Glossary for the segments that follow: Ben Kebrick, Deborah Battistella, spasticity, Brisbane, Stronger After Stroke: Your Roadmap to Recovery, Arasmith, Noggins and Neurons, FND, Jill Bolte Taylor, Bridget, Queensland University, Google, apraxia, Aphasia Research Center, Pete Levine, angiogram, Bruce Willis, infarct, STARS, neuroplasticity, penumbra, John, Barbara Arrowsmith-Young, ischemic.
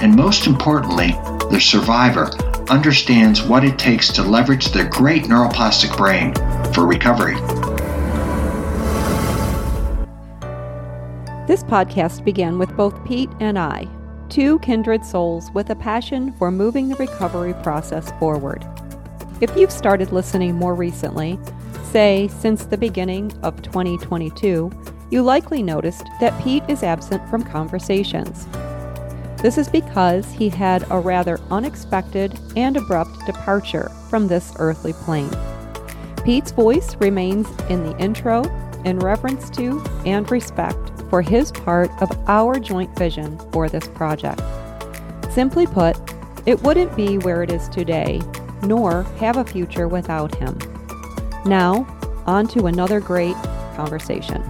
and most importantly, the survivor, understands what it takes to leverage their great neuroplastic brain for recovery. This podcast began with both Pete and I, two kindred souls with a passion for moving the recovery process forward. If you've started listening more recently, say since the beginning of 2022, you likely noticed that Pete is absent from conversations. This is because he had a rather unexpected and abrupt departure from this earthly plane. Pete's voice remains in the intro in reverence to and respect for his part of our joint vision for this project. Simply put, it wouldn't be where it is today, nor have a future without him. Now, on to another great conversation.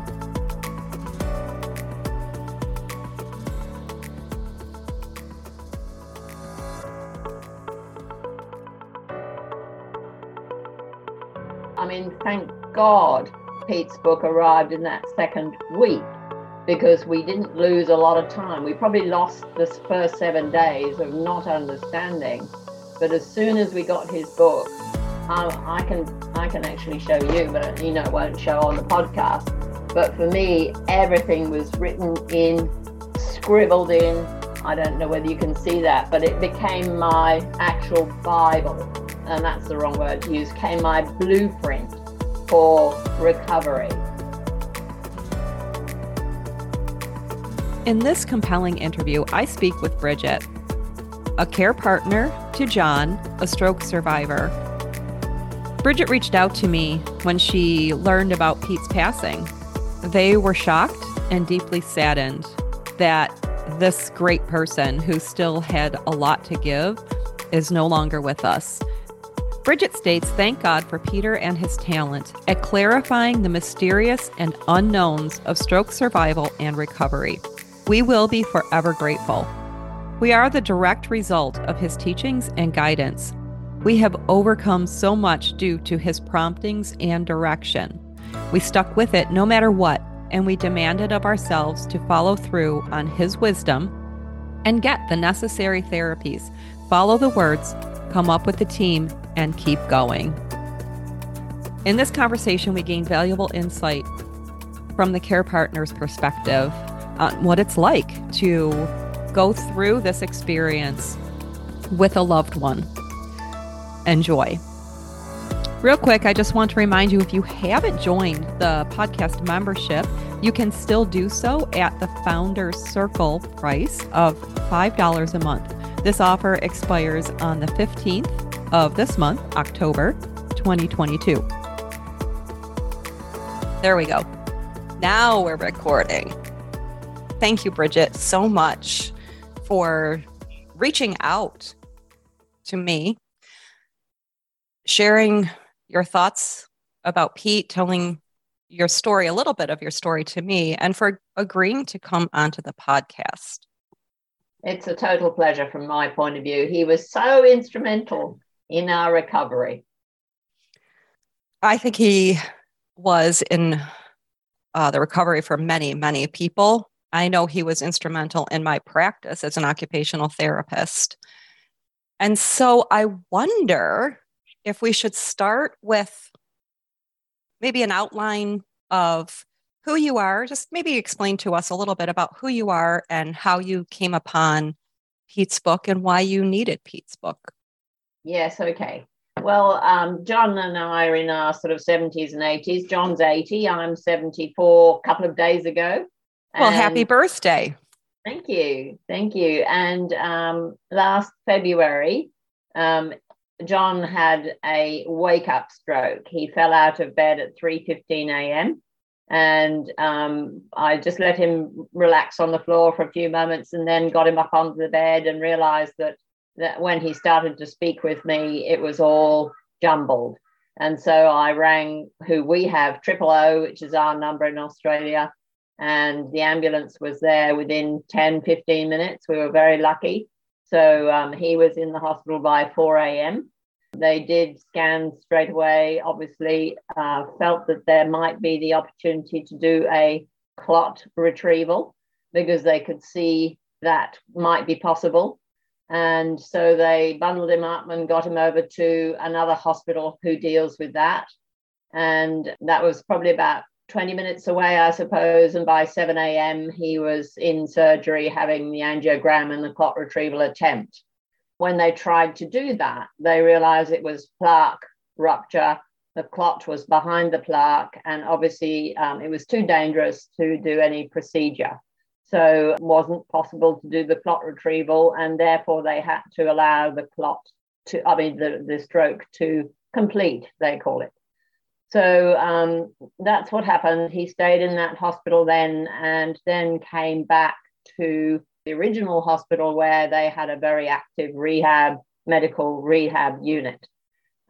Thank God Pete's book arrived in that second week, because we didn't lose a lot of time. We probably lost the first 7 days of not understanding, but as soon as we got his book, I can actually show you, but it won't show on the podcast. But for me, everything was written in, scribbled in. I don't know whether you can see that, but it became my actual Bible, and that's the wrong word to use, became my blueprint for recovery. In this compelling interview, I speak with Bridget, a care partner to John, a stroke survivor. Bridget reached out to me when she learned about Pete's passing. They were shocked and deeply saddened that this great person who still had a lot to give is no longer with us. Bridget states, thank God for Peter and his talent at clarifying the mysterious and unknowns of stroke survival and recovery. We will be forever grateful. We are the direct result of his teachings and guidance. We have overcome so much due to his promptings and direction. We stuck with it no matter what, and we demanded of ourselves to follow through on his wisdom and get the necessary therapies, follow the words, come up with the team, and keep going. In this conversation, we gained valuable insight from the care partner's perspective on what it's like to go through this experience with a loved one. Enjoy. Real quick, I just want to remind you, if you haven't joined the podcast membership, you can still do so at the Founder's Circle price of $5 a month. This offer expires on the 15th of this month, October 2022. There we go. Now we're recording. Thank you, Bridget, so much for reaching out to me, sharing your thoughts about Pete, telling your story, a little bit of your story to me, and for agreeing to come onto the podcast. It's a total pleasure from my point of view. He was so instrumental in our recovery. I think he was in the recovery for many, many people. I know he was instrumental in my practice as an occupational therapist. And so I wonder if we should start with maybe an outline of who you are. Just maybe explain to us a little bit about who you are and how you came upon Pete's book and why you needed Pete's book. Yes, okay. Well, John and I are in our sort of 70s and 80s. John's 80. I'm 74 a couple of days ago. Well, happy birthday. Thank you. Thank you. And last February, John had a wake-up stroke. He fell out of bed at 3:15 a.m. And I just let him relax on the floor for a few moments and then got him up onto the bed and realized that when he started to speak with me, it was all jumbled. And so I rang who we have, 000, which is our number in Australia. And the ambulance was there within 10, 15 minutes. We were very lucky. So he was in the hospital by 4 a.m. They did scan straight away, obviously, felt that there might be the opportunity to do a clot retrieval because they could see that might be possible. And so they bundled him up and got him over to another hospital who deals with that. And that was probably about 20 minutes away, I suppose, and by 7 a.m. he was in surgery having the angiogram and the clot retrieval attempt. When they tried to do that, they realized it was plaque rupture. The clot was behind the plaque, and obviously it was too dangerous to do any procedure. So it wasn't possible to do the clot retrieval, and therefore they had to allow the clot to, the stroke to complete, they call it. So that's what happened. He stayed in that hospital then and then came back to the original hospital where they had a very active medical rehab unit.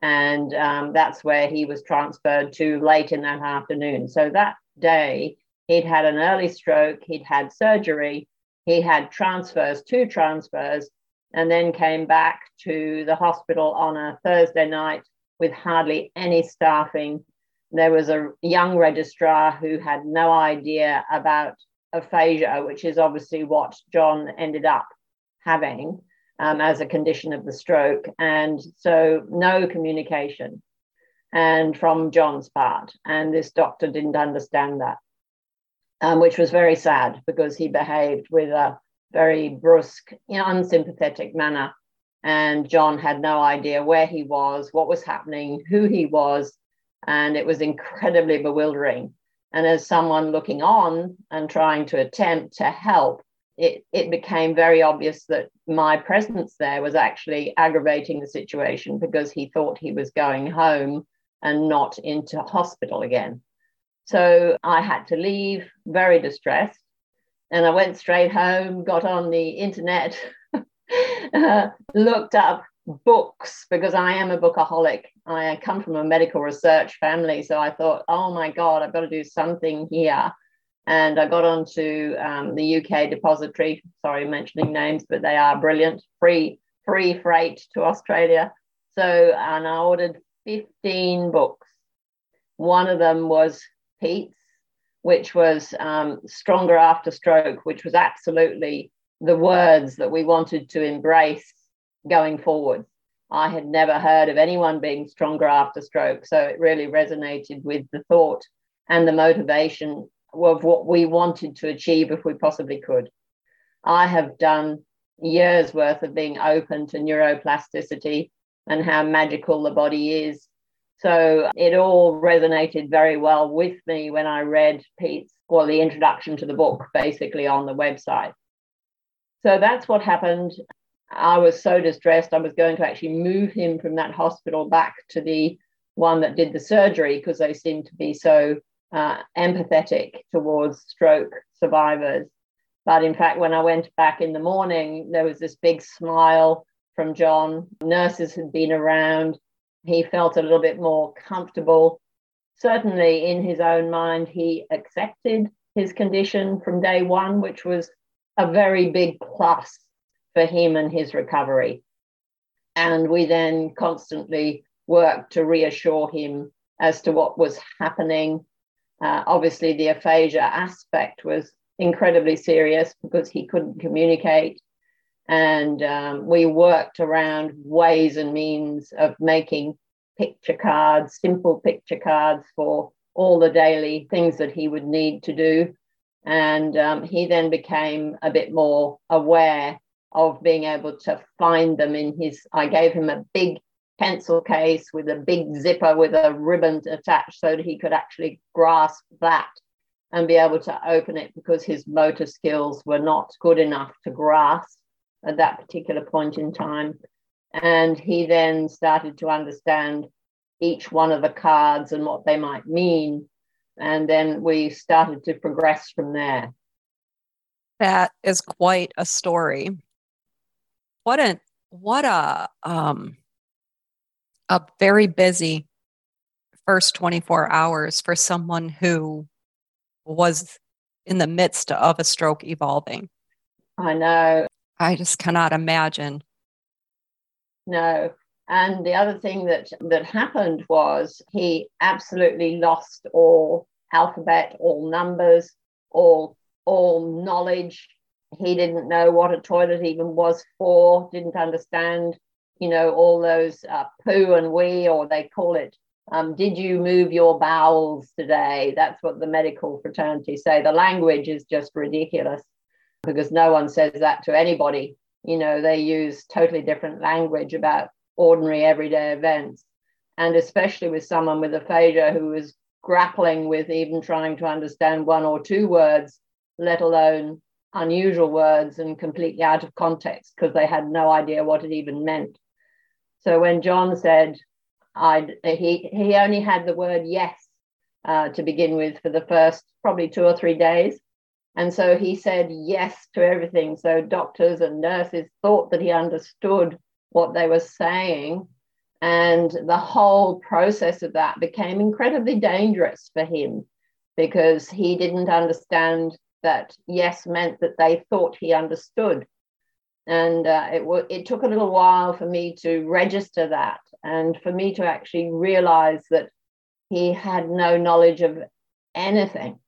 And that's where he was transferred to late in that afternoon. So that day, he'd had an early stroke, he'd had surgery, he had two transfers, and then came back to the hospital on a Thursday night with hardly any staffing. There was a young registrar who had no idea about aphasia, which is obviously what John ended up having as a condition of the stroke. And so no communication and from John's part. And this doctor didn't understand that, which was very sad because he behaved with a very brusque, unsympathetic manner. And John had no idea where he was, what was happening, who he was, and it was incredibly bewildering. And as someone looking on and trying to attempt to help, it became very obvious that my presence there was actually aggravating the situation because he thought he was going home and not into hospital again. So I had to leave, very distressed, and I went straight home, got on the internet, looked up books because I am a bookaholic. I come from a medical research family, so I thought, oh my God, I've got to do something here. And I got onto the UK depository. Sorry, mentioning names, but they are brilliant. Free freight to Australia. So, and I ordered 15 books. One of them was Pete's, which was Stronger After Stroke, which was absolutely the words that we wanted to embrace going forward. I had never heard of anyone being stronger after stroke, so it really resonated with the thought and the motivation of what we wanted to achieve if we possibly could. I have done years' worth of being open to neuroplasticity and how magical the body is. So it all resonated very well with me when I read Pete's, or the introduction to the book, basically on the website. So that's what happened. I was so distressed. I was going to actually move him from that hospital back to the one that did the surgery because they seemed to be so empathetic towards stroke survivors. But in fact, when I went back in the morning, there was this big smile from John. Nurses had been around. He felt a little bit more comfortable. Certainly in his own mind, he accepted his condition from day one, which was a very big plus for him and his recovery. And we then constantly worked to reassure him as to what was happening. Obviously, the aphasia aspect was incredibly serious because he couldn't communicate. And we worked around ways and means of making picture cards, simple picture cards for all the daily things that he would need to do. And he then became a bit more aware of being able to find them in his, I gave him a big pencil case with a big zipper with a ribbon attached so that he could actually grasp that and be able to open it, because his motor skills were not good enough to grasp at that particular point in time. And he then started to understand each one of the cards and what they might mean. And then we started to progress from there. That is quite a story. What a very busy first 24 hours for someone who was in the midst of a stroke evolving. I know. I just cannot imagine. No. And the other thing that happened was he absolutely lost all alphabet, all numbers, all knowledge. He didn't know what a toilet even was for, didn't understand, all those poo and wee, or they call it, did you move your bowels today? That's what the medical fraternity say. The language is just ridiculous because no one says that to anybody. They use totally different language about ordinary everyday events, and especially with someone with aphasia who was grappling with even trying to understand one or two words, let alone unusual words and completely out of context because they had no idea what it even meant. So when John said, he only had the word yes to begin with for the first probably 2 or 3 days. And so he said yes to everything. So doctors and nurses thought that he understood what they were saying. And the whole process of that became incredibly dangerous for him because he didn't understand that yes meant that they thought he understood. And it took a little while for me to register that and for me to actually realize that he had no knowledge of anything.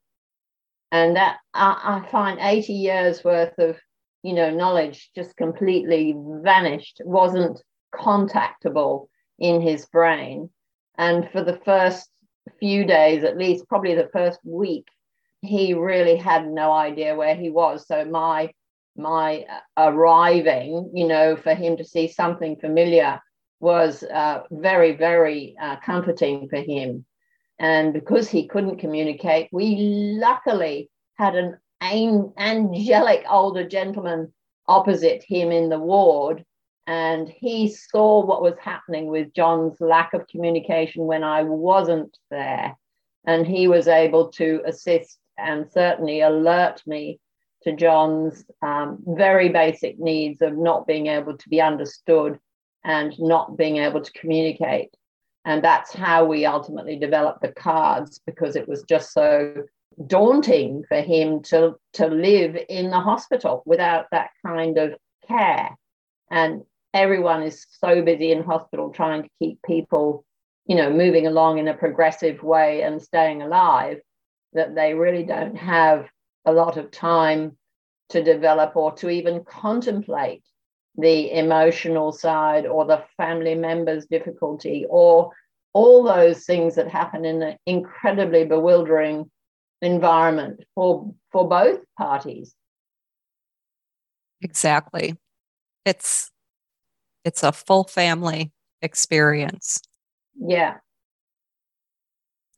And that I find 80 years worth of knowledge just completely vanished, wasn't contactable in his brain. And for the first few days, at least probably the first week, he really had no idea where he was. So my arriving, for him to see something familiar was very, very comforting for him. And because he couldn't communicate, we luckily had an angelic older gentleman opposite him in the ward, and he saw what was happening with John's lack of communication when I wasn't there, and he was able to assist and certainly alert me to John's very basic needs of not being able to be understood and not being able to communicate. And that's how we ultimately developed the cards, because it was just so daunting for him to live in the hospital without that kind of care. And everyone is so busy in hospital trying to keep people, moving along in a progressive way and staying alive, that they really don't have a lot of time to develop or to even contemplate the emotional side or the family member's difficulty or all those things that happen in an incredibly bewildering environment for both parties. Exactly. It's a full family experience. Yeah.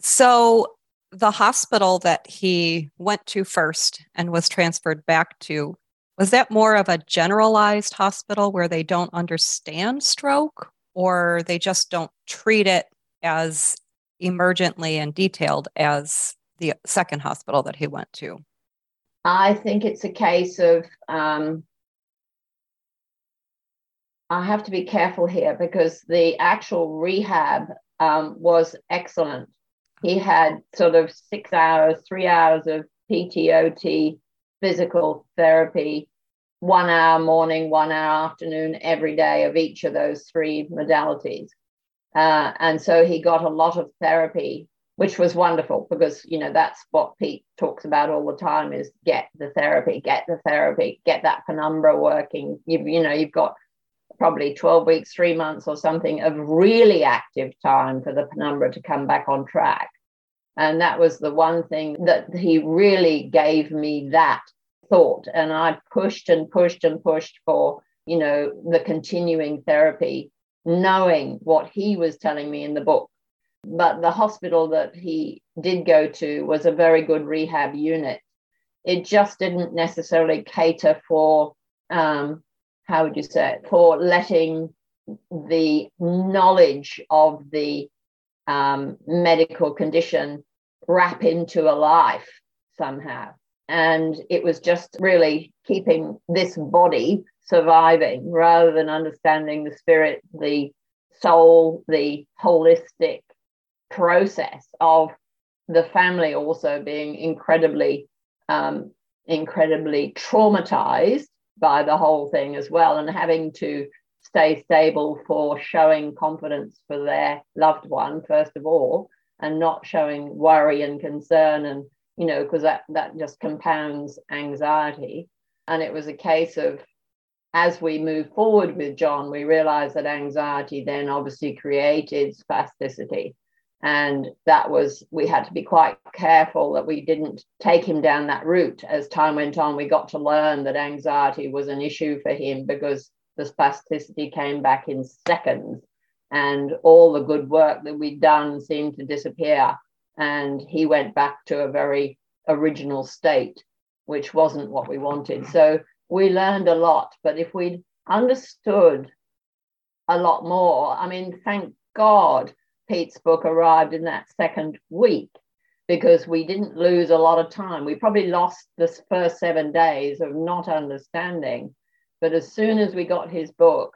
So the hospital that he went to first and was transferred back to, was that more of a generalized hospital where they don't understand stroke, or they just don't treat it as emergently and detailed as the second hospital that he went to? I think it's a case of, I have to be careful here because the actual rehab was excellent. He had sort of 3 hours of PTOT, physical therapy, 1 hour morning, 1 hour afternoon, every day of each of those three modalities. And so he got a lot of therapy, which was wonderful because, you know, that's what Pete talks about all the time is get the therapy, get that penumbra working. You've got probably 12 weeks, 3 months or something of really active time for the penumbra to come back on track. And that was the one thing that he really gave me that thought. And I pushed for, you know, the continuing therapy, knowing what he was telling me in the book. But the hospital that he did go to was a very good rehab unit. It just didn't necessarily cater for, for letting the knowledge of the medical condition wrap into a life somehow. And it was just really keeping this body surviving rather than understanding the spirit, the soul, the holistic process of the family also being incredibly traumatized by the whole thing as well, and having to stay stable for showing confidence for their loved one first of all, and not showing worry and concern, and you know, because that just compounds anxiety. And it was a case of, as we move forward with John, we realized that anxiety then obviously created spasticity. And that was, we had to be quite careful that we didn't take him down that route. As time went on, we got to learn that anxiety was an issue for him because the spasticity came back in seconds and all the good work that we'd done seemed to disappear. And he went back to a very original state, which wasn't what we wanted. So we learned a lot, but if we'd understood a lot more, I mean, thank God, Pete's book arrived in that second week because we didn't lose a lot of time. We probably lost the first 7 days of not understanding, but as soon as we got his book,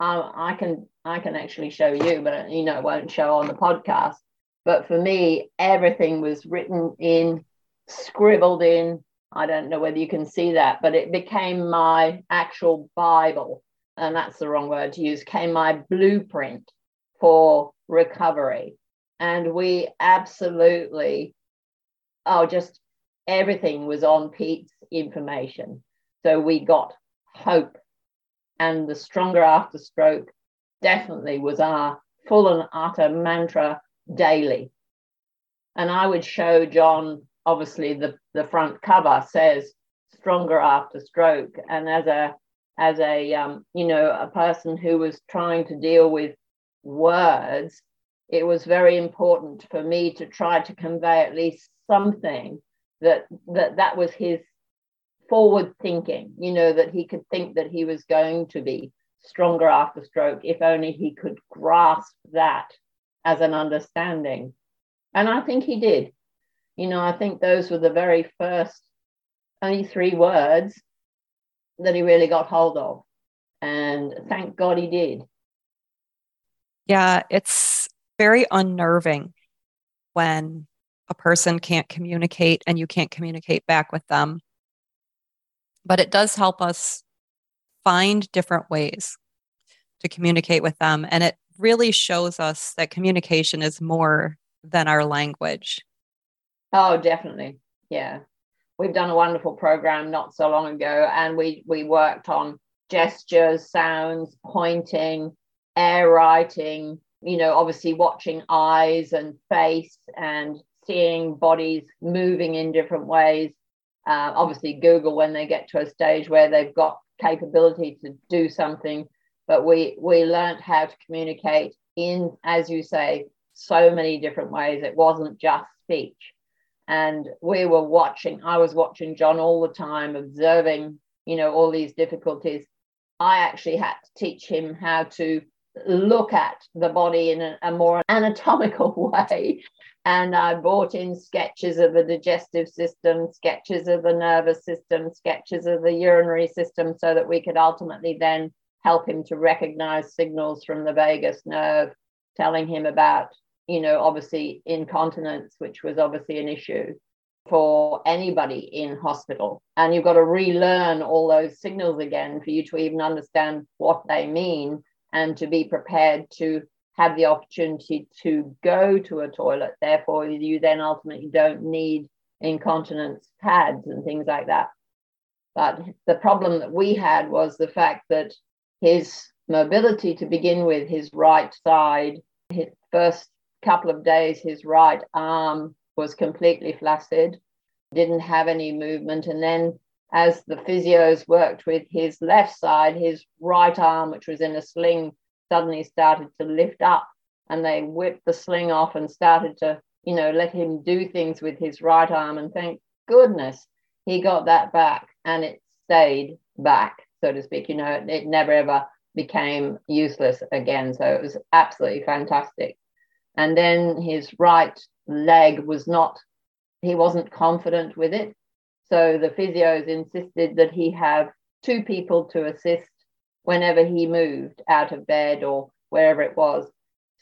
I can actually show you, but you know, it won't show on the podcast. But for me, everything was written in, scribbled in. I don't know whether you can see that, but it became my actual Bible, and that's the wrong word to use, became my blueprint for recovery. And we absolutely, just everything was on Pete's information. So we got hope, and the Stronger After Stroke definitely was our full and utter mantra daily. And I would show John, obviously the front cover says Stronger After Stroke, and as a person who was trying to deal with words, it was very important for me to try to convey at least something that was his forward thinking, you know, that he could think that he was going to be stronger after stroke if only he could grasp that as an understanding. And I think he did. You know, I think those were the very first only 3 words that he really got hold of, and thank God he did. Yeah, it's very unnerving when a person can't communicate and you can't communicate back with them. But it does help us find different ways to communicate with them. And it really shows us that communication is more than our language. Oh, definitely. Yeah. We've done a wonderful program not so long ago, and we worked on gestures, sounds, pointing, air writing, you know, obviously watching eyes and face and seeing bodies moving in different ways. Obviously Google when they get to a stage where they've got capability to do something, but we learned how to communicate in, as you say, so many different ways. It wasn't just speech. And I was watching John all the time, observing, you know, all these difficulties. I actually had to teach him how to look at the body in a more anatomical way, and I brought in sketches of the digestive system, sketches of the nervous system, sketches of the urinary system, so that we could ultimately then help him to recognize signals from the vagus nerve, telling him about, you know, obviously incontinence, which was obviously an issue for anybody in hospital, and you've got to relearn all those signals again for you to even understand what they mean and to be prepared to have the opportunity to go to a toilet. Therefore, you then ultimately don't need incontinence pads and things like that. But the problem that we had was the fact that his mobility to begin with, his right side, his first couple of days, his right arm was completely flaccid, didn't have any movement. And then as the physios worked with his left side, his right arm, which was in a sling, suddenly started to lift up, and they whipped the sling off and started to, you know, let him do things with his right arm. And thank goodness he got that back, and it stayed back, so to speak. You know, it never ever became useless again. So it was absolutely fantastic. And then his right leg was not, he wasn't confident with it. So the physios insisted that he have two people to assist whenever he moved out of bed or wherever it was.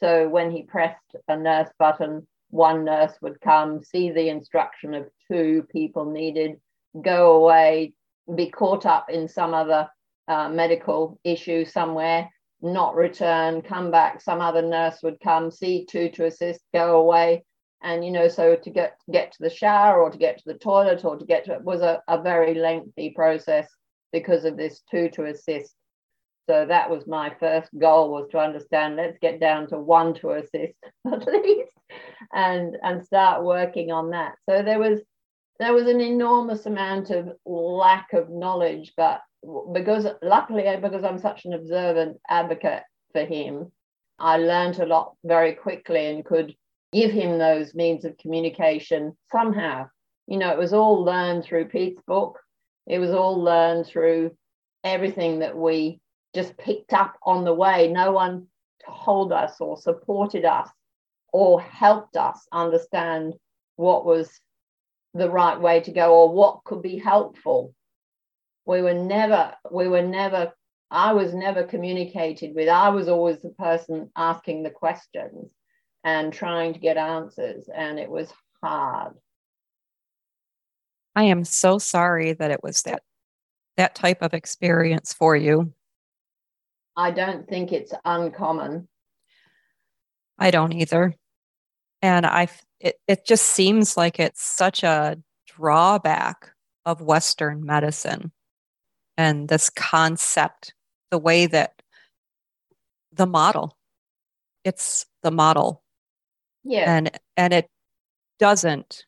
So when he pressed a nurse button, one nurse would come, see the instruction of two people needed, go away, be caught up in some other medical issue somewhere, not return, come back. Some other nurse would come, see two to assist, go away. And, you know, so to get to the shower or to get to the toilet or to get to it was a very lengthy process because of this two to assist. So that was my first goal, was to understand, let's get down to one to assist at least and start working on that. So there was an enormous amount of lack of knowledge, but because luckily, because I'm such an observant advocate for him, I learned a lot very quickly and could give him those means of communication somehow. You know, it was all learned through Pete's book. It was all learned through everything that we just picked up on the way. No one told us or supported us or helped us understand what was the right way to go or what could be helpful. I was never communicated with. I was always the person asking the questions and trying to get answers, and it was hard. I am so sorry that it was that type of experience for you. I don't think it's uncommon. I don't either. And it just seems like it's such a drawback of Western medicine and this concept, the way that the model, it's the model. Yeah. And it doesn't.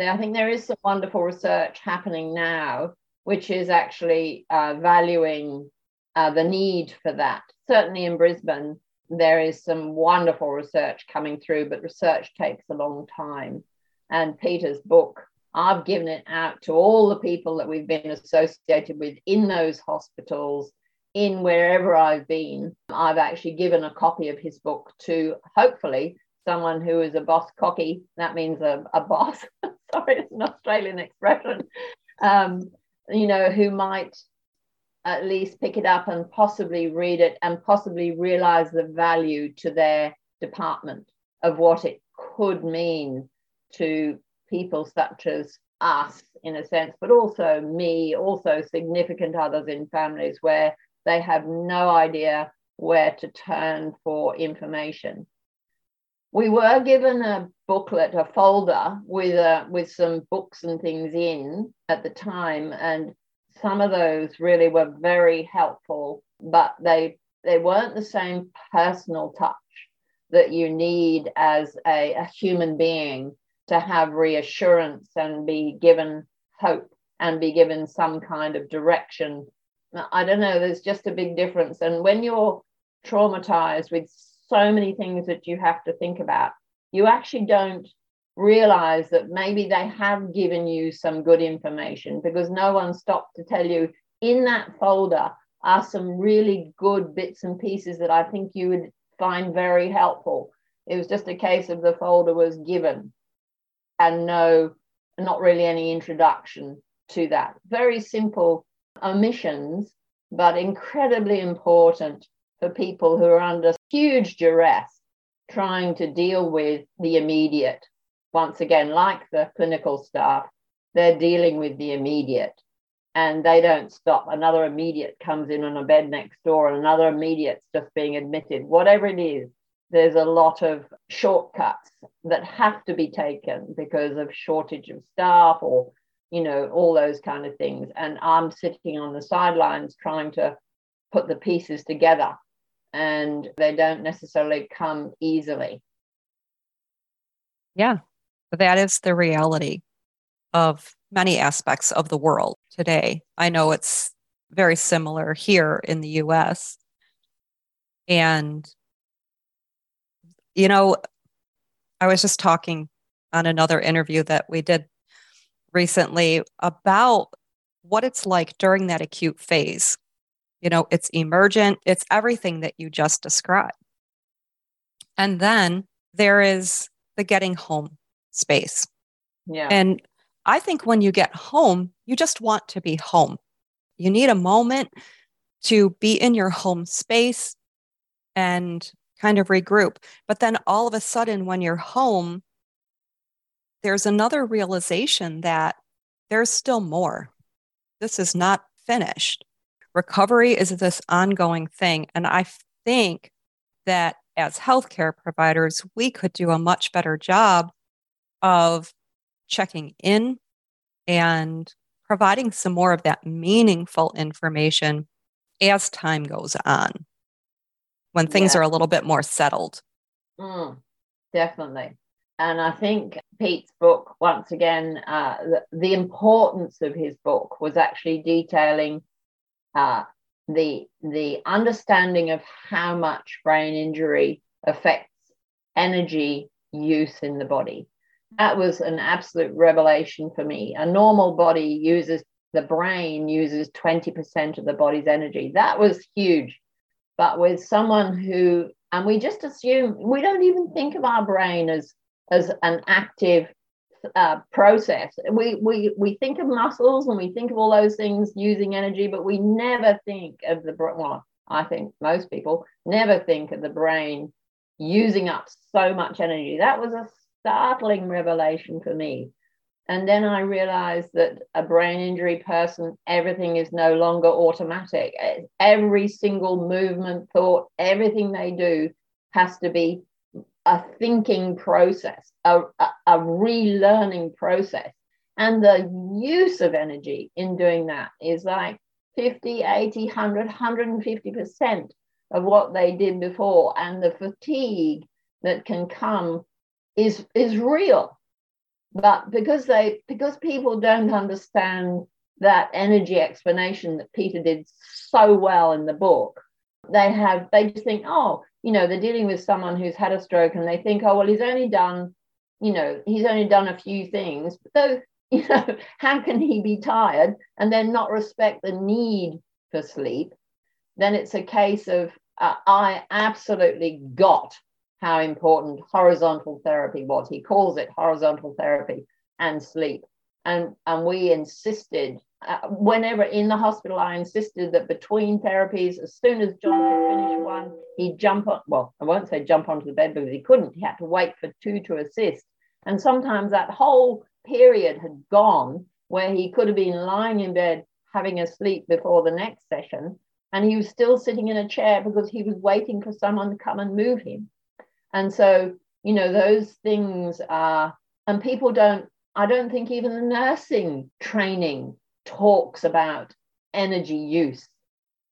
I think there is some wonderful research happening now, which is actually valuing the need for that. Certainly in Brisbane, there is some wonderful research coming through, but research takes a long time. And Peter's book, I've given it out to all the people that we've been associated with in those hospitals, in wherever I've been. I've actually given a copy of his book to, hopefully, someone who is a boss cocky. That means a boss. Sorry, it's an Australian expression. You know, who might at least pick it up and possibly read it and possibly realize the value to their department of what it could mean to people such as us, in a sense, but also me, also significant others in families where they have no idea where to turn for information. We were given a booklet, a folder with some books and things in at the time, and some of those really were very helpful, but they weren't the same personal touch that you need as a human being to have reassurance and be given hope and be given some kind of direction. I don't know, there's just a big difference. And when you're traumatized with so many things that you have to think about, you actually don't realize that maybe they have given you some good information, because no one stopped to tell you in that folder are some really good bits and pieces that I think you would find very helpful. It was just a case of the folder was given and not really any introduction to that. Very simple omissions, but incredibly important for people who are under huge duress trying to deal with the immediate. Once again, like the clinical staff, they're dealing with the immediate and they don't stop. Another immediate comes in on a bed next door and another immediate's just being admitted. Whatever it is, there's a lot of shortcuts that have to be taken because of shortage of staff or, you know, all those kind of things. And I'm sitting on the sidelines trying to put the pieces together, and they don't necessarily come easily. Yeah, that is the reality of many aspects of the world today. I know it's very similar here in the U.S. And, you know, I was just talking on another interview that we did recently about what it's like during that acute phase. You know, it's emergent, it's everything that you just described. And then there is the getting home space. Yeah. And I think when you get home, you just want to be home. You need a moment to be in your home space and kind of regroup. But then all of a sudden, when you're home, there's another realization that there's still more. This is not finished. Recovery is this ongoing thing. And I think that as healthcare providers, we could do a much better job of checking in and providing some more of that meaningful information as time goes on, when things are a little bit more settled. Definitely. And I think Pete's book, once again, the importance of his book was actually detailing the understanding of how much brain injury affects energy use in the body. That was an absolute revelation for me. A normal body uses 20% of the body's energy. That was huge. But with someone who, and we just assume, we don't even think of our brain as an active process. We think of muscles and we think of all those things using energy, but we never think of the brain. Well, I think most people never think of the brain using up so much energy. That was a startling revelation for me. And then I realized that a brain injury person, everything is no longer automatic. Every single movement, thought, everything they do has to be a thinking process, a relearning process. And the use of energy in doing that is like 50, 80, 100, 150% of what they did before. And the fatigue that can come is real. But because people don't understand that energy explanation that Peter did so well in the book, they just think, oh, you know, they're dealing with someone who's had a stroke and they think, oh, well, he's only done a few things. But though, you know, how can he be tired and then not respect the need for sleep? Then it's a case of I absolutely got how important horizontal therapy was. He calls it horizontal therapy and sleep. And we insisted, whenever in the hospital, I insisted that between therapies, as soon as John could finish one, he'd jump on, well, I won't say jump onto the bed because he couldn't. He had to wait for two to assist. And sometimes that whole period had gone where he could have been lying in bed having a sleep before the next session. And he was still sitting in a chair because he was waiting for someone to come and move him. And so, you know, those things are, and I don't think even the nursing training talks about energy use.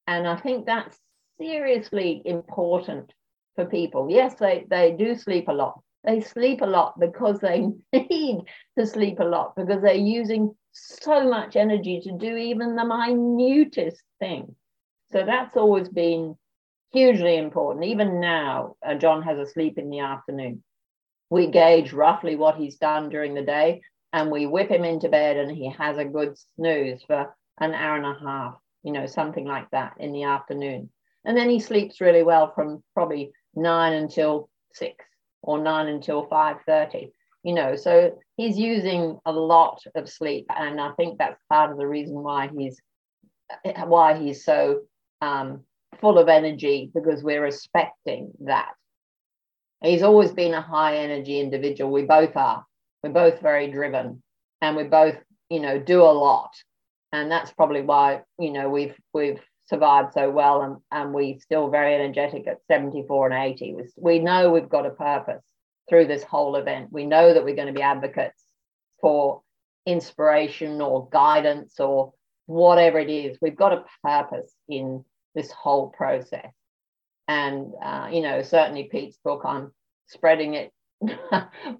And I think that's seriously important for people. Yes, they do sleep a lot. They sleep a lot because they need to sleep a lot, because they're using so much energy to do even the minutest thing. So that's always been hugely important. Even now, John has a sleep in the afternoon. We gauge roughly what he's done during the day and we whip him into bed and he has a good snooze for an hour and a half, you know, something like that in the afternoon. And then he sleeps really well from probably 9 until 6 or 9 until 5:30, you know, so he's using a lot of sleep. And I think that's part of the reason why he's so full of energy, because we're respecting that. He's always been a high energy individual. We both are. We're both very driven and we both, you know, do a lot. And that's probably why, you know, we've survived so well, and we're still very energetic at 74 and 80. We know we've got a purpose through this whole event. We know that we're going to be advocates for inspiration or guidance or whatever it is. We've got a purpose in this whole process. And, you know, certainly Pete's book, I'm spreading it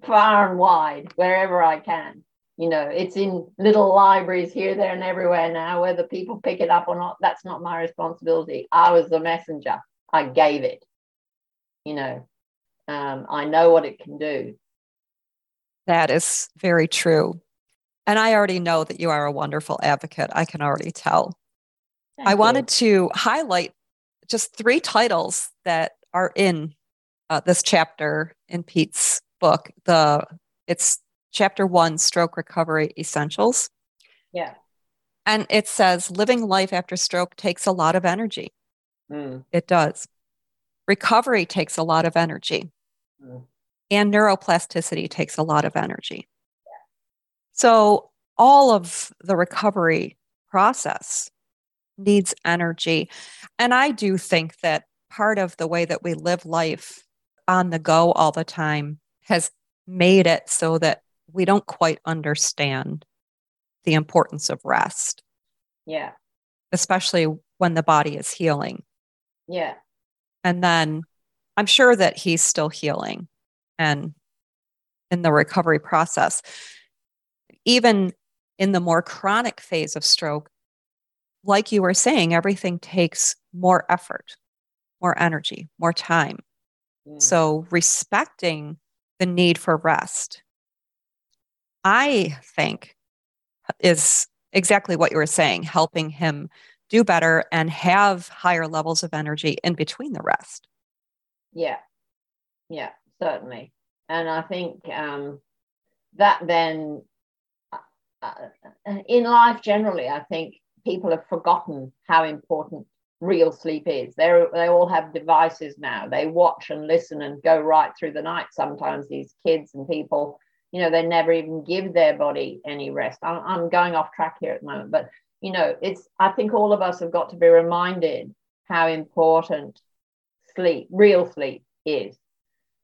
far and wide wherever I can. You know, it's in little libraries here, there, and everywhere now. Whether people pick it up or not, that's not my responsibility. I was the messenger. I gave it. You know, I know what it can do. That is very true. And I already know that you are a wonderful advocate. I can already tell. Thank you. Wanted to highlight just three titles that are in this chapter in Pete's book. It's Chapter 1, Stroke Recovery Essentials. Yeah. And it says, living life after stroke takes a lot of energy. Mm. It does. Recovery takes a lot of energy. Mm. And neuroplasticity takes a lot of energy. Yeah. So all of the recovery process needs energy. And I do think that part of the way that we live life on the go all the time has made it so that we don't quite understand the importance of rest. Yeah. Especially when the body is healing. Yeah. And then I'm sure that he's still healing and in the recovery process. Even in the more chronic phase of stroke, like you were saying, everything takes more effort, more energy, more time. Mm. So respecting the need for rest, I think, is exactly what you were saying, helping him do better and have higher levels of energy in between the rest. Yeah. Yeah, certainly. And I think that then in life generally, I think people have forgotten how important real sleep is. They all have devices now. They watch and listen and go right through the night. Sometimes these kids and people, you know, they never even give their body any rest. I'm going off track here at the moment, but, you know, I think all of us have got to be reminded how important sleep, real sleep, is.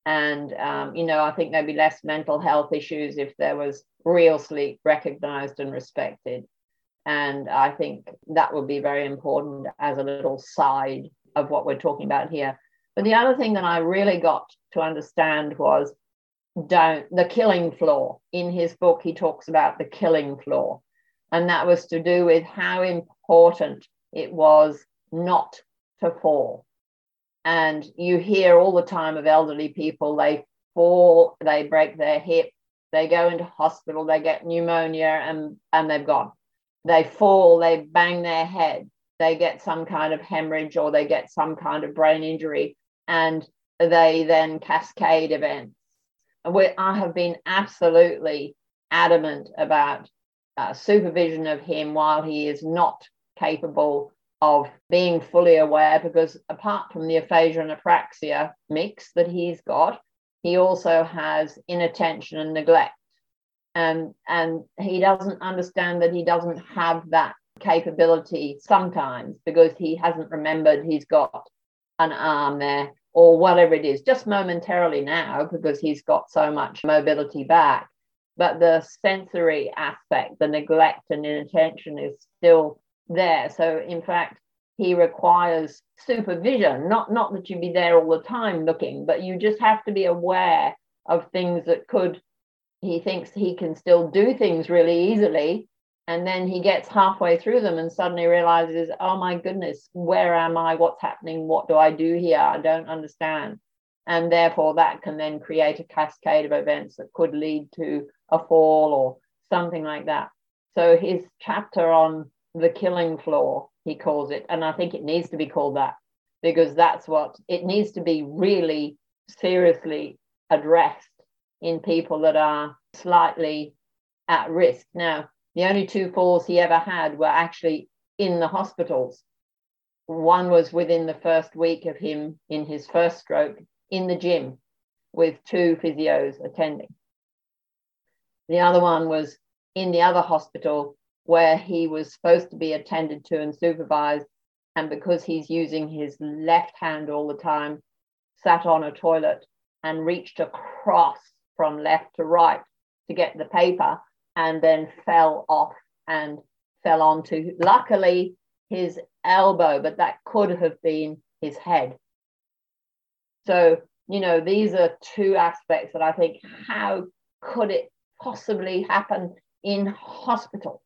And, you know, I think there'd be less mental health issues if there was real sleep recognized and respected. And I think that would be very important as a little side of what we're talking about here. But the other thing that I really got to understand was the killing floor. In his book, he talks about the killing floor. And that was to do with how important it was not to fall. And you hear all the time of elderly people, they fall, they break their hip, they go into hospital, they get pneumonia, and they've gone. They fall, they bang their head, they get some kind of hemorrhage or they get some kind of brain injury, and they then cascade events. I have been absolutely adamant about supervision of him while he is not capable of being fully aware, because apart from the aphasia and apraxia mix that he's got, he also has inattention and neglect. And he doesn't understand that he doesn't have that capability sometimes because he hasn't remembered he's got an arm there or whatever it is, just momentarily now because he's got so much mobility back. But the sensory aspect, the neglect and inattention is still there. So, in fact, he requires supervision, not that you be there all the time looking, but you just have to be aware of things that could. He thinks he can still do things really easily, and then he gets halfway through them and suddenly realizes, oh my goodness, where am I? What's happening? What do I do here? I don't understand. And therefore that can then create a cascade of events that could lead to a fall or something like that. So his chapter on the killing floor, he calls it, and I think it needs to be called that because that's what it needs to be really seriously addressed in people that are slightly at risk. Now, the only two falls he ever had were actually in the hospitals. One was within the first week of him in his first stroke in the gym with two physios attending. The other one was in the other hospital where he was supposed to be attended to and supervised, And because he's using his left hand all the time, sat on a toilet and reached across from left to right to get the paper, and then fell off and fell onto, luckily, his elbow, but that could have been his head. So, you know, these are two aspects that I think, how could it possibly happen in hospital?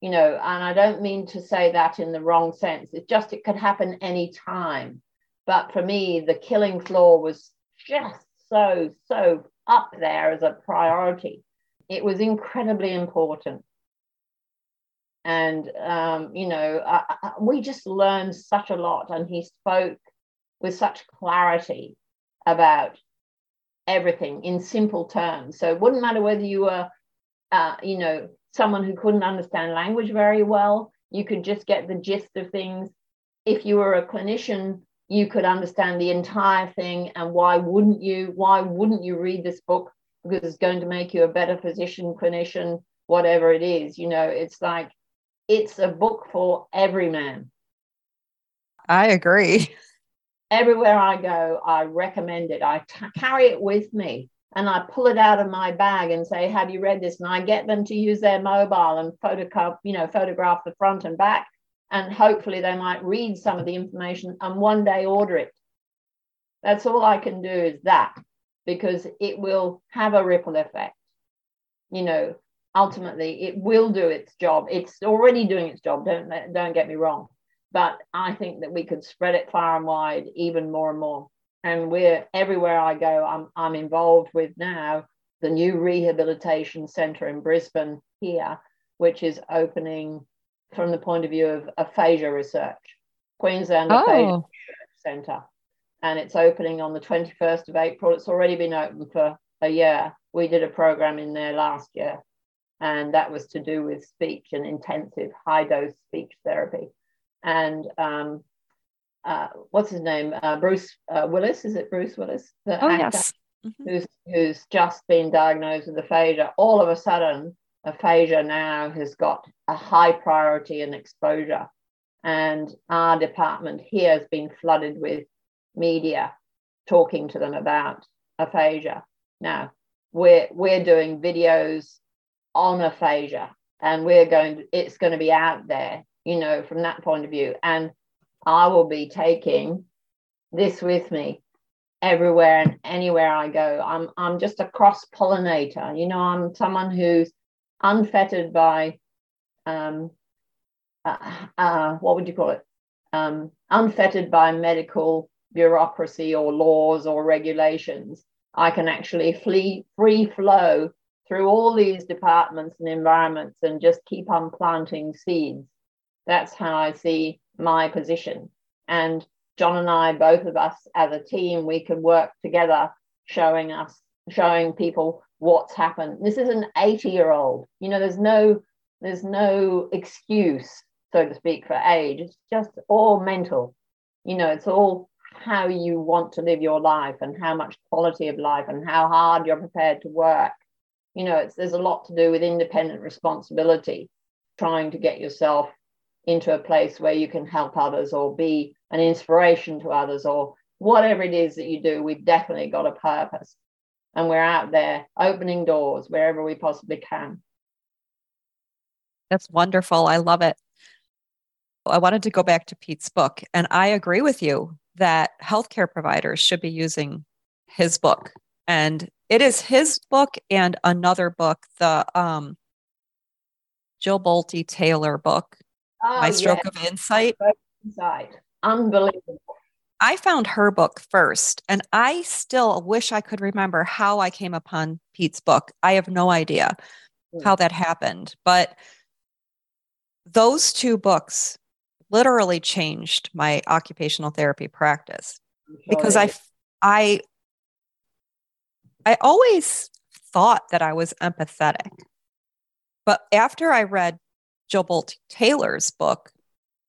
You know, and I don't mean to say that in the wrong sense. It's just, it could happen any time. But for me, the killing floor was just so up there as a priority. It was incredibly important. And, you know, we just learned such a lot. And he spoke with such clarity about everything in simple terms. So it wouldn't matter whether you were, you know, someone who couldn't understand language very well, you could just get the gist of things. If you were a clinician, you could understand the entire thing. And why wouldn't you? Why wouldn't you read this book? Because it's going to make you a better physician, clinician, whatever it is. You know, it's like, it's a book for every man. I agree. Everywhere I go, I recommend it. I carry it with me. And I pull it out of my bag and say, have you read this? And I get them to use their mobile and photograph the front and back. And hopefully they might read some of the information and one day order it. That's all I can do is that, because it will have a ripple effect. You know, ultimately, it will do its job. It's already doing its job. Don't get me wrong. But I think that we could spread it far and wide even more and more. And we're everywhere I go, I'm involved with now the new rehabilitation centre in Brisbane here, which is opening from the point of view of aphasia research, Queensland Aphasia Research Center. And it's opening on the 21st of April. It's already been open for a year. We did a program in there last year, and that was to do with speech and intensive high-dose speech therapy. And what's his name? Bruce Willis. Is it Bruce Willis? The actor, yes. Mm-hmm. Who's just been diagnosed with aphasia. All of a sudden, aphasia now has got a high priority and exposure. And our department here has been flooded with media talking to them about aphasia. Now, we're doing videos on aphasia, and it's going to be out there, you know, from that point of view. And I will be taking this with me everywhere and anywhere I go. I'm just a cross-pollinator. You know, I'm someone who's unfettered by, unfettered by medical bureaucracy or laws or regulations. I can actually free flow through all these departments and environments and just keep on planting seeds. That's how I see my position. And John and I, both of us as a team, we can work together showing people what's happened. This is an 80-year-old. You know, there's no excuse, so to speak, for age. It's just all mental. You know, it's all how you want to live your life and how much quality of life and how hard you're prepared to work. You know, there's a lot to do with independent responsibility, trying to get yourself into a place where you can help others or be an inspiration to others or whatever it is that you do. We've definitely got a purpose, and we're out there opening doors wherever we possibly can. That's wonderful. I love it. I wanted to go back to Pete's book, and I agree with you that healthcare providers should be using his book. And it is his book and another book, the Jill Bolte Taylor book, My Stroke of Insight. Unbelievable. I found her book first, and I still wish I could remember how I came upon Pete's book. I have no idea how that happened, but those two books literally changed my occupational therapy practice, because I always thought that I was empathetic, but after I read Jill Bolte Taylor's book,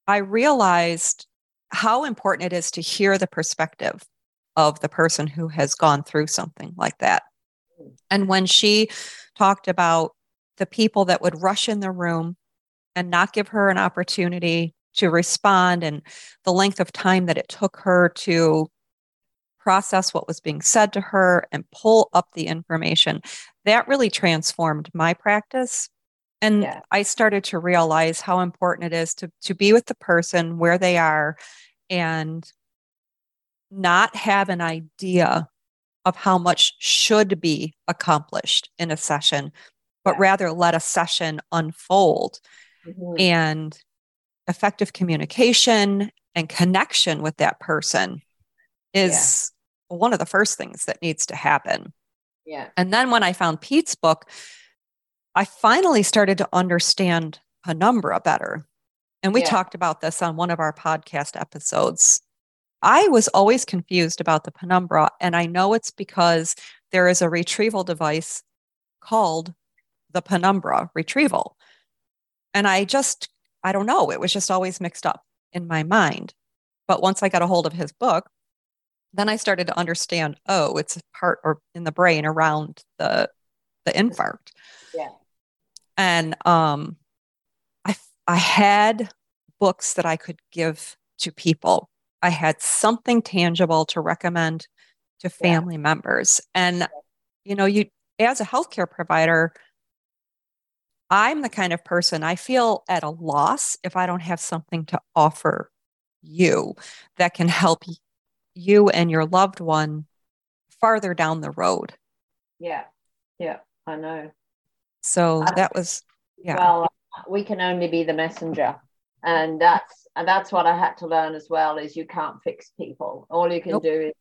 I realized how important it is to hear the perspective of the person who has gone through something like that. And when she talked about the people that would rush in the room and not give her an opportunity to respond and the length of time that it took her to process what was being said to her and pull up the information, that really transformed my practice. And yeah. I started to realize how important it is to be with the person where they are and not have an idea of how much should be accomplished in a session, but yeah. rather let a session unfold. Mm-hmm. And effective communication and connection with that person is yeah. one of the first things that needs to happen. Yeah. And then when I found Pete's book, I finally started to understand penumbra better. And we yeah. talked about this on one of our podcast episodes. I was always confused about the penumbra, and I know it's because there is a retrieval device called the penumbra retrieval. And I don't know, it was just always mixed up in my mind. But once I got a hold of his book, then I started to understand, oh, it's a part or in the brain around the infarct. Yeah. And I had books that I could give to people. I had something tangible to recommend to family yeah. members. And, you know, you as a healthcare provider, I'm the kind of person I feel at a loss if I don't have something to offer you that can help you and your loved one farther down the road. Yeah. Yeah, I know. So that was, yeah. Well, we can only be the messenger. And that's what I had to learn as well, is you can't fix people. All you can nope. do is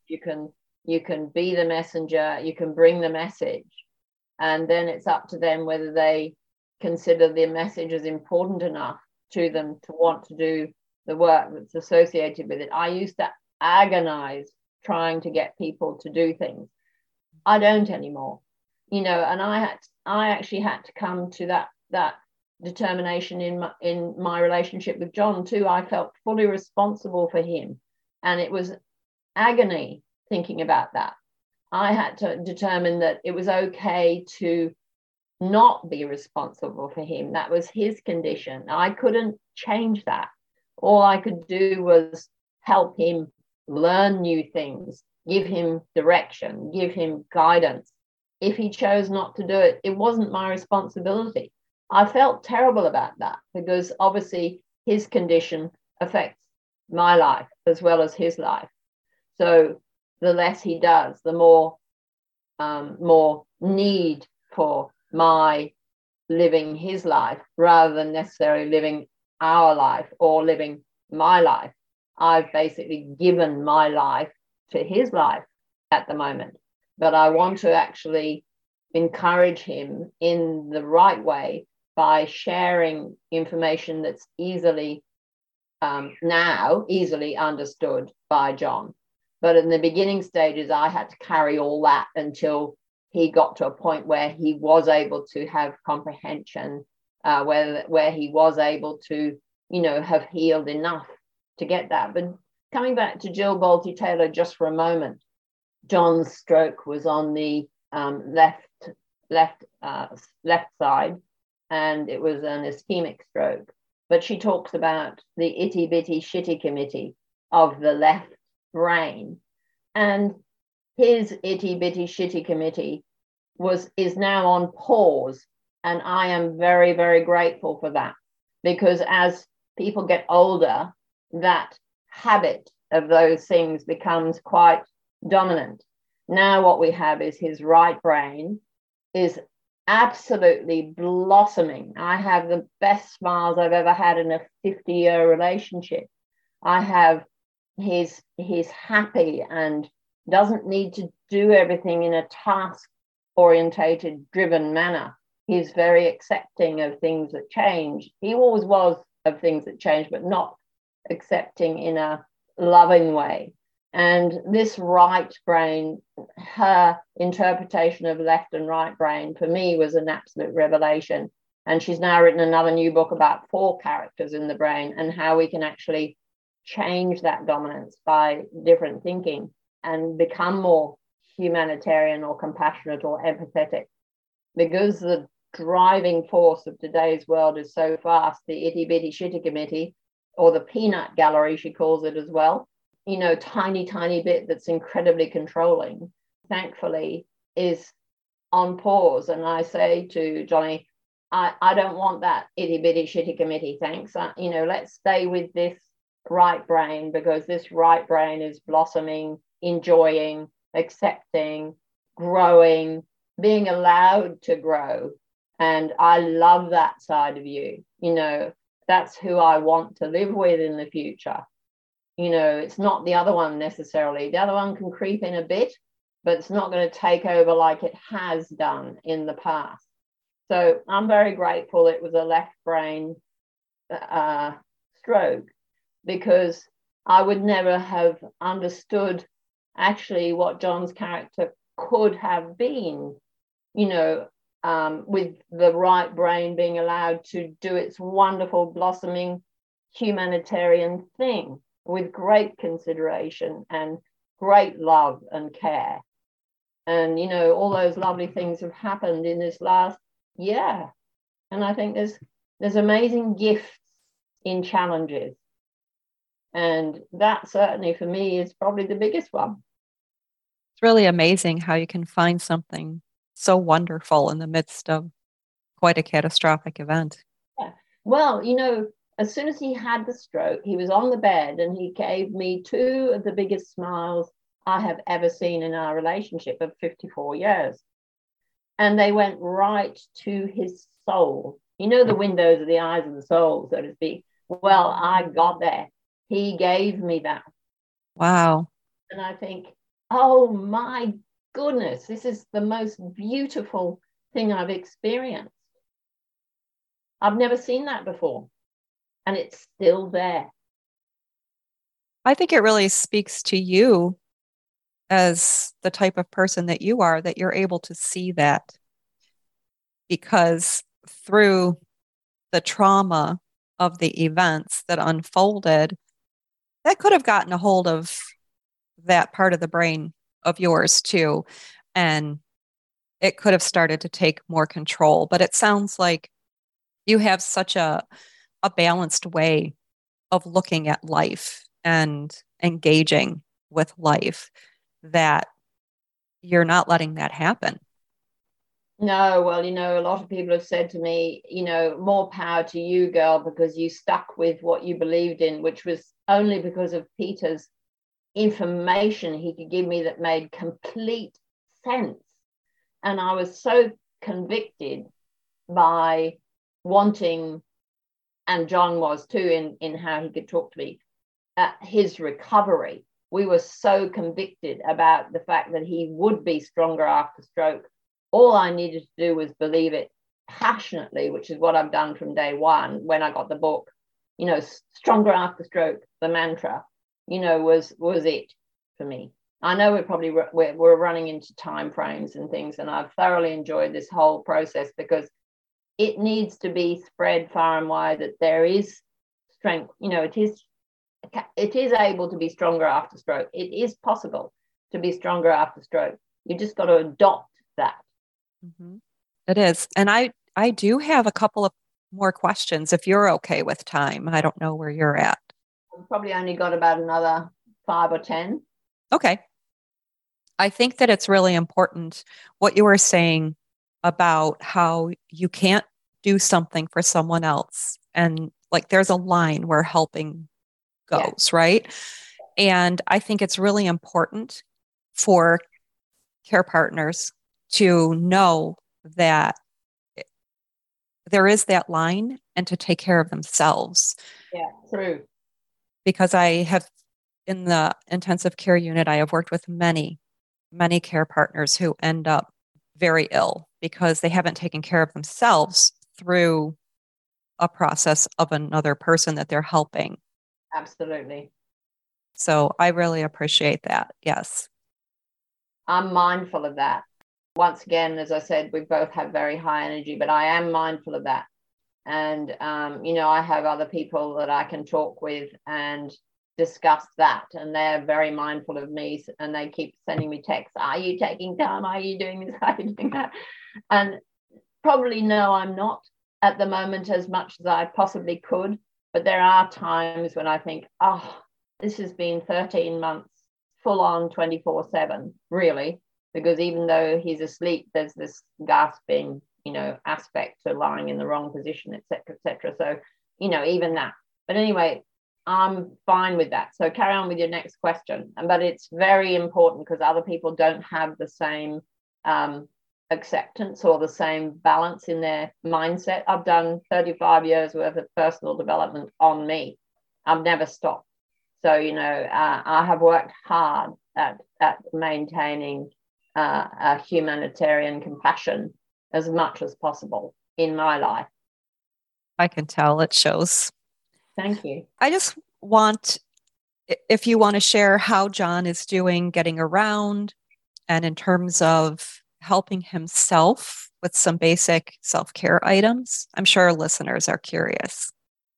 you can be the messenger, you can bring the message. And then it's up to them whether they consider their message as important enough to them to want to do the work that's associated with it. I used to agonize trying to get people to do things. I don't anymore, you know, and I actually had to come to that determination in my relationship with John too. I felt fully responsible for him, and it was agony thinking about that. I had to determine that it was okay to not be responsible for him. That was his condition. I couldn't change that. All I could do was help him learn new things, give him direction, give him guidance. If he chose not to do it, it wasn't my responsibility. I felt terrible about that because obviously his condition affects my life as well as his life. So the less he does, the more need for my living his life rather than necessarily living our life or living my life. I've basically given my life to his life at the moment, but I want to actually encourage him in the right way by sharing information that's easily understood by John. But in the beginning stages, I had to carry all that until he got to a point where he was able to have comprehension, where he was able to, you know, have healed enough to get that. But coming back to Jill Bolte Taylor just for a moment, John's stroke was on the left side, and it was an ischemic stroke. But she talks about the itty bitty shitty committee of the left brain, and his itty bitty shitty committee is now on pause. And I am very, very grateful for that, because as people get older, that habit of those things becomes quite dominant. Now what we have is his right brain is absolutely blossoming. I have the best smiles I've ever had in a 50-year relationship. I have he's happy and doesn't need to do everything in a task-orientated, driven manner. He's very accepting of things that change. He always was of things that change, but not accepting in a loving way. And this right brain, her interpretation of left and right brain for me was an absolute revelation. And she's now written another new book about 4 characters in the brain and how we can actually change that dominance by different thinking and become more humanitarian or compassionate or empathetic. Because the driving force of today's world is so fast, the itty bitty shitty committee or the peanut gallery, she calls it as well, you know, tiny, tiny bit that's incredibly controlling, thankfully, is on pause. And I say to Johnny, I don't want that itty bitty shitty committee, thanks. You know, let's stay with this right brain, because this right brain is blossoming, enjoying, accepting, growing, being allowed to grow. And I love that side of you. You know, that's who I want to live with in the future. You know, it's not the other one necessarily. The other one can creep in a bit, but it's not going to take over like it has done in the past. So I'm very grateful it was a left brain stroke, because I would never have understood actually what John's character could have been, you know, with the right brain being allowed to do its wonderful blossoming humanitarian thing with great consideration and great love and care. And, you know, all those lovely things have happened in this last year. And I think there's amazing gifts in challenges. And that certainly for me is probably the biggest one. It's really amazing how you can find something so wonderful in the midst of quite a catastrophic event. Yeah. Well, you know, as soon as he had the stroke, he was on the bed and he gave me two of the biggest smiles I have ever seen in our relationship of 54 years. And they went right to his soul. You know, the windows are the eyes of the soul, so to speak. Well, I got there. He gave me that. Wow. And I think, oh my goodness, this is the most beautiful thing I've experienced. I've never seen that before. And it's still there. I think it really speaks to you as the type of person that you are, that you're able to see that. Because through the trauma of the events that unfolded, that could have gotten a hold of that part of the brain of yours too. And it could have started to take more control. But it sounds like you have such a balanced way of looking at life and engaging with life that you're not letting that happen. No, well, you know, a lot of people have said to me, you know, more power to you, girl, because you stuck with what you believed in, which was only because of Peter's information he could give me that made complete sense. And I was so convicted by wanting, and John was too, in how he could talk to me, his recovery. We were so convicted about the fact that he would be stronger after stroke. All I needed to do was believe it passionately, which is what I've done from day one when I got the book. You know, Stronger After Stroke, the mantra, you know, was it for me. I know we're running into time frames and things, and I've thoroughly enjoyed this whole process because it needs to be spread far and wide that there is strength. You know, it is able to be stronger after stroke. It is possible to be stronger after stroke. You just got to adopt that. Mm-hmm. It is. And I do have a couple of more questions if you're okay with time. I don't know where you're at. I've probably only got about another 5 or 10. Okay. I think that it's really important what you were saying about how you can't do something for someone else. And like, there's a line where helping goes, yeah, right? And I think it's really important for care partners to know that there is that line and to take care of themselves. Yeah, true. Because I have, in the intensive care unit, I have worked with many, many care partners who end up very ill because they haven't taken care of themselves through a process of another person that they're helping. Absolutely. So I really appreciate that. Yes. I'm mindful of that. Once again, as I said, we both have very high energy, but I am mindful of that. And, you know, I have other people that I can talk with and discuss that. And they're very mindful of me. And they keep sending me texts. Are you taking time? Are you doing this? Are you doing that? And probably no, I'm not at the moment as much as I possibly could. But there are times when I think, oh, this has been 13 months, full on 24/7, really, because even though he's asleep, there's this gasping, you know, aspect to lying in the wrong position, et cetera, et cetera. So, you know, even that. But anyway, I'm fine with that. So carry on with your next question. But it's very important because other people don't have the same acceptance or the same balance in their mindset. I've done 35 years worth of personal development on me. I've never stopped. So, you know, I have worked hard at maintaining a humanitarian compassion as much as possible in my life. I can tell it shows. Thank you. I just want, if you want to share how John is doing getting around and in terms of helping himself with some basic self-care items. I'm sure our listeners are curious.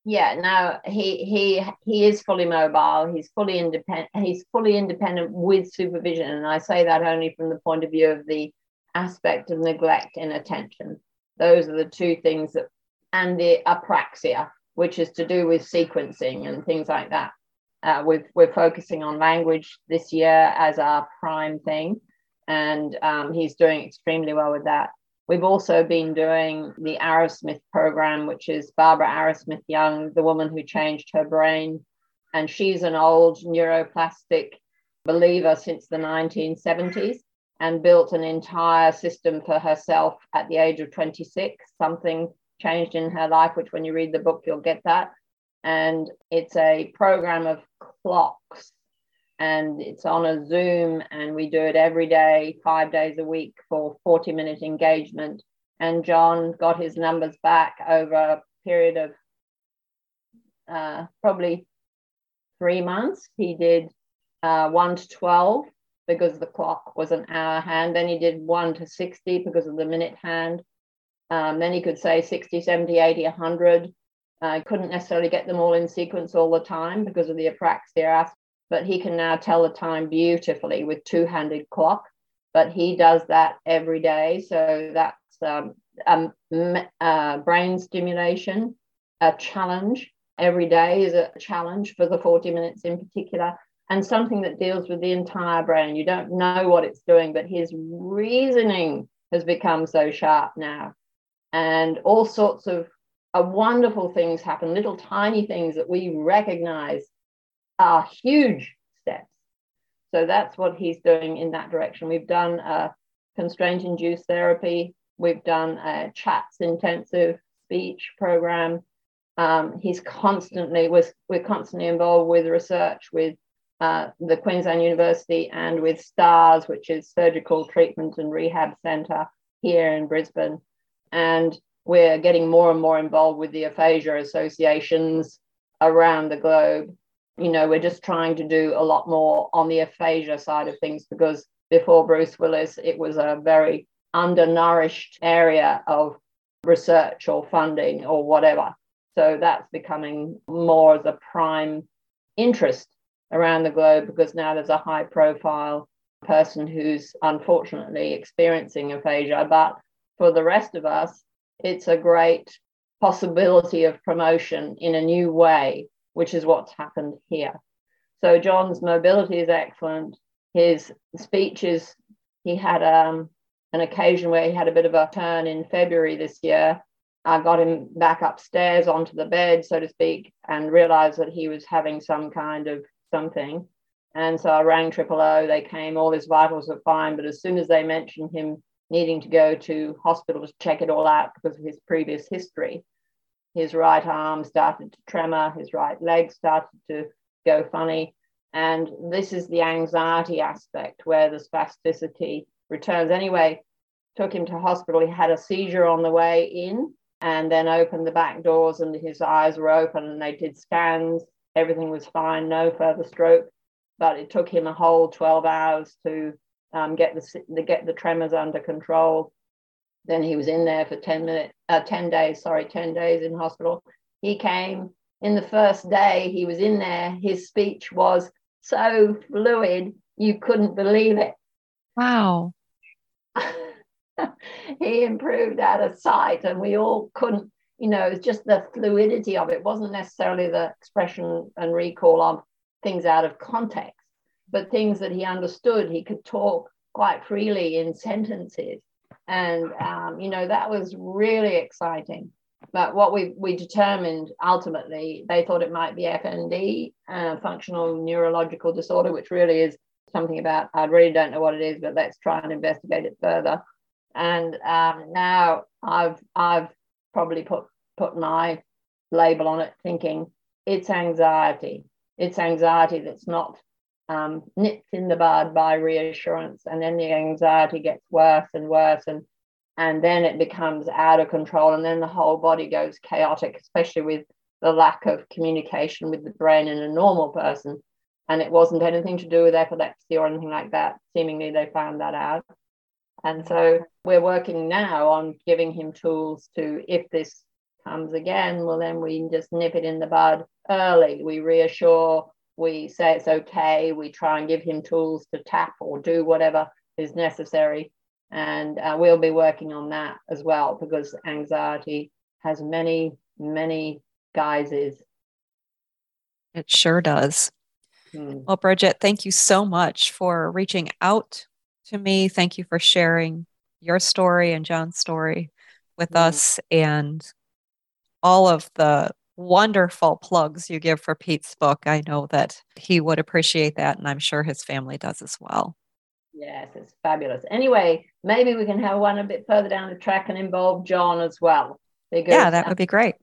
Yeah, no, he is fully mobile. He's fully independent. He's fully independent with supervision. And I say that only from the point of view of the aspect of neglect and attention. Those are the two things that, and the apraxia, which is to do with sequencing and things like that. We're focusing on language this year as our prime thing. And he's doing extremely well with that. We've also been doing the Arasmith program, which is Barbara Arrowsmith-Young, the woman who changed her brain. And she's an old neuroplastic believer since the 1970s and built an entire system for herself at the age of 26. Something changed in her life, which when you read the book, you'll get that. And it's a program of clocks. And it's on a Zoom, and we do it every day, 5 days a week for 40-minute engagement. And John got his numbers back over a period of probably 3 months. He did 1 to 12 because the clock was an hour hand. Then he did 1 to 60 because of the minute hand. Then he could say 60, 70, 80, 100. I couldn't necessarily get them all in sequence all the time because of the apraxia aspect. But he can now tell the time beautifully with two-handed clock. But he does that every day. So that's brain stimulation, a challenge. Every day is a challenge for the 40 minutes in particular, and something that deals with the entire brain. You don't know what it's doing, but his reasoning has become so sharp now. And all sorts of wonderful things happen, little tiny things that we recognize are huge steps. So that's what he's doing in that direction. We've done a constraint-induced therapy. We've done a chats intensive speech program. We're constantly involved with research with the Queensland University and with STARS, which is Surgical Treatment and Rehab Center here in Brisbane. And we're getting more and more involved with the aphasia associations around the globe. You know, we're just trying to do a lot more on the aphasia side of things, because before Bruce Willis, it was a very undernourished area of research or funding or whatever. So that's becoming more as a prime interest around the globe, because now there's a high profile person who's unfortunately experiencing aphasia. But for the rest of us, it's a great possibility of promotion in a new way, which is what's happened here. So John's mobility is excellent. His speech is, he had an occasion where he had a bit of a turn in February this year. I got him back upstairs onto the bed, so to speak, and realized that he was having some kind of something. And so I rang 000. They came, all his vitals were fine. But as soon as they mentioned him needing to go to hospital to check it all out because of his previous history, his right arm started to tremor, his right leg started to go funny. And this is the anxiety aspect where the spasticity returns. Anyway, took him to hospital. He had a seizure on the way in, and then opened the back doors and his eyes were open and they did scans. Everything was fine, no further stroke. But it took him a whole 12 hours to get the tremors under control. Then he was in there for 10 days in hospital. He came in the first day he was in there. His speech was so fluid, you couldn't believe it. Wow. He improved out of sight, and we all couldn't. you know, just the fluidity of it wasn't necessarily the expression and recall of things out of context, but things that he understood. He could talk quite freely in sentences. And, you know, that was really exciting. But what we determined ultimately, they thought it might be FND, functional neurological disorder, which really is something about, I really don't know what it is, but let's try and investigate it further. And now I've probably put my label on it, thinking it's anxiety. It's anxiety that's not nipped in the bud by reassurance, and then the anxiety gets worse and worse, and then it becomes out of control, and then the whole body goes chaotic, especially with the lack of communication with the brain in a normal person. And it wasn't anything to do with epilepsy or anything like that. Seemingly, they found that out. And so we're working now on giving him tools to, if this comes again, well, then we can just nip it in the bud early. We reassure, we say it's okay. We try and give him tools to tap or do whatever is necessary. And we'll be working on that as well, because anxiety has many, many guises. It sure does. Well, Bridget, thank you so much for reaching out to me. Thank you for sharing your story and John's story with us, and all of the wonderful plugs you give for Pete's book. I know that he would appreciate that, and I'm sure his family does as well. Yes, it's fabulous. Anyway, maybe we can have one a bit further down the track and involve John as well. Because yeah, that would be great.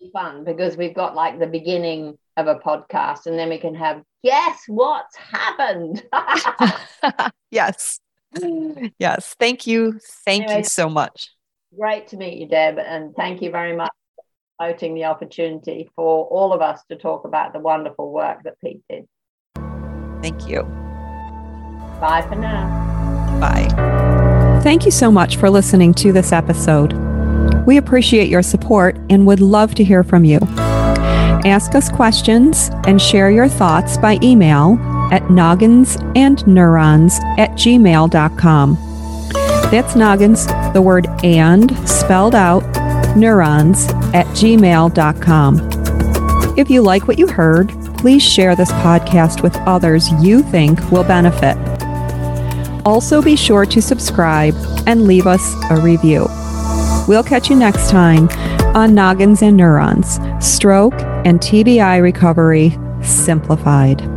Be fun, because we've got like the beginning of a podcast, and then we can have guess what's happened. Yes. Yes. Thank you. Thank you so much. Great to meet you, Deb. And thank you very much for promoting the opportunity for all of us to talk about the wonderful work that Pete did. Thank you. Bye for now. Bye. Thank you so much for listening to this episode. We appreciate your support and would love to hear from you. Ask us questions and share your thoughts by email at nogginsandneurons@gmail.com. That's noggins, the word and, spelled out, neurons@gmail.com. If you like what you heard, please share this podcast with others you think will benefit. Also be sure to subscribe and leave us a review. We'll catch you next time on Noggins and Neurons, Stroke and TBI Recovery Simplified.